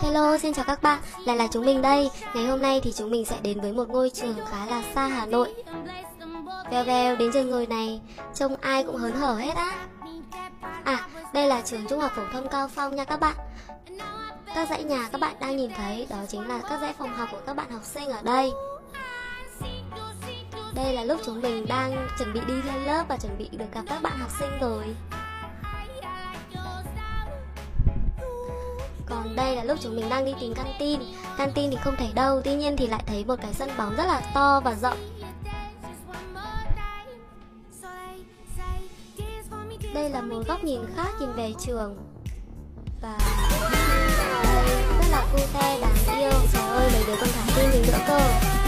Hello, xin chào các bạn, lại là chúng mình đây. Ngày hôm nay thì chúng mình sẽ đến với một ngôi trường khá là xa Hà Nội. Vèo vèo đến trường ngồi này, trông ai cũng hớn hở hết á. À, đây là trường Trung học phổ thông Cao Phong nha các bạn. Các dãy nhà các bạn đang nhìn thấy đó chính là các dãy phòng học của các bạn học sinh ở đây. Đây là lúc chúng mình đang chuẩn bị đi lên lớp và chuẩn bị được gặp các bạn học sinh rồi. Còn đây là lúc chúng mình đang đi tìm canteen. Canteen thì không thấy đâu, tuy nhiên thì lại thấy một cái sân bóng rất là to và rộng. Đây là một góc nhìn khác nhìn về trường. Và đây rất là cute, đáng yêu. Trời ơi, mấy đứa con thả tin mình nữa cơ.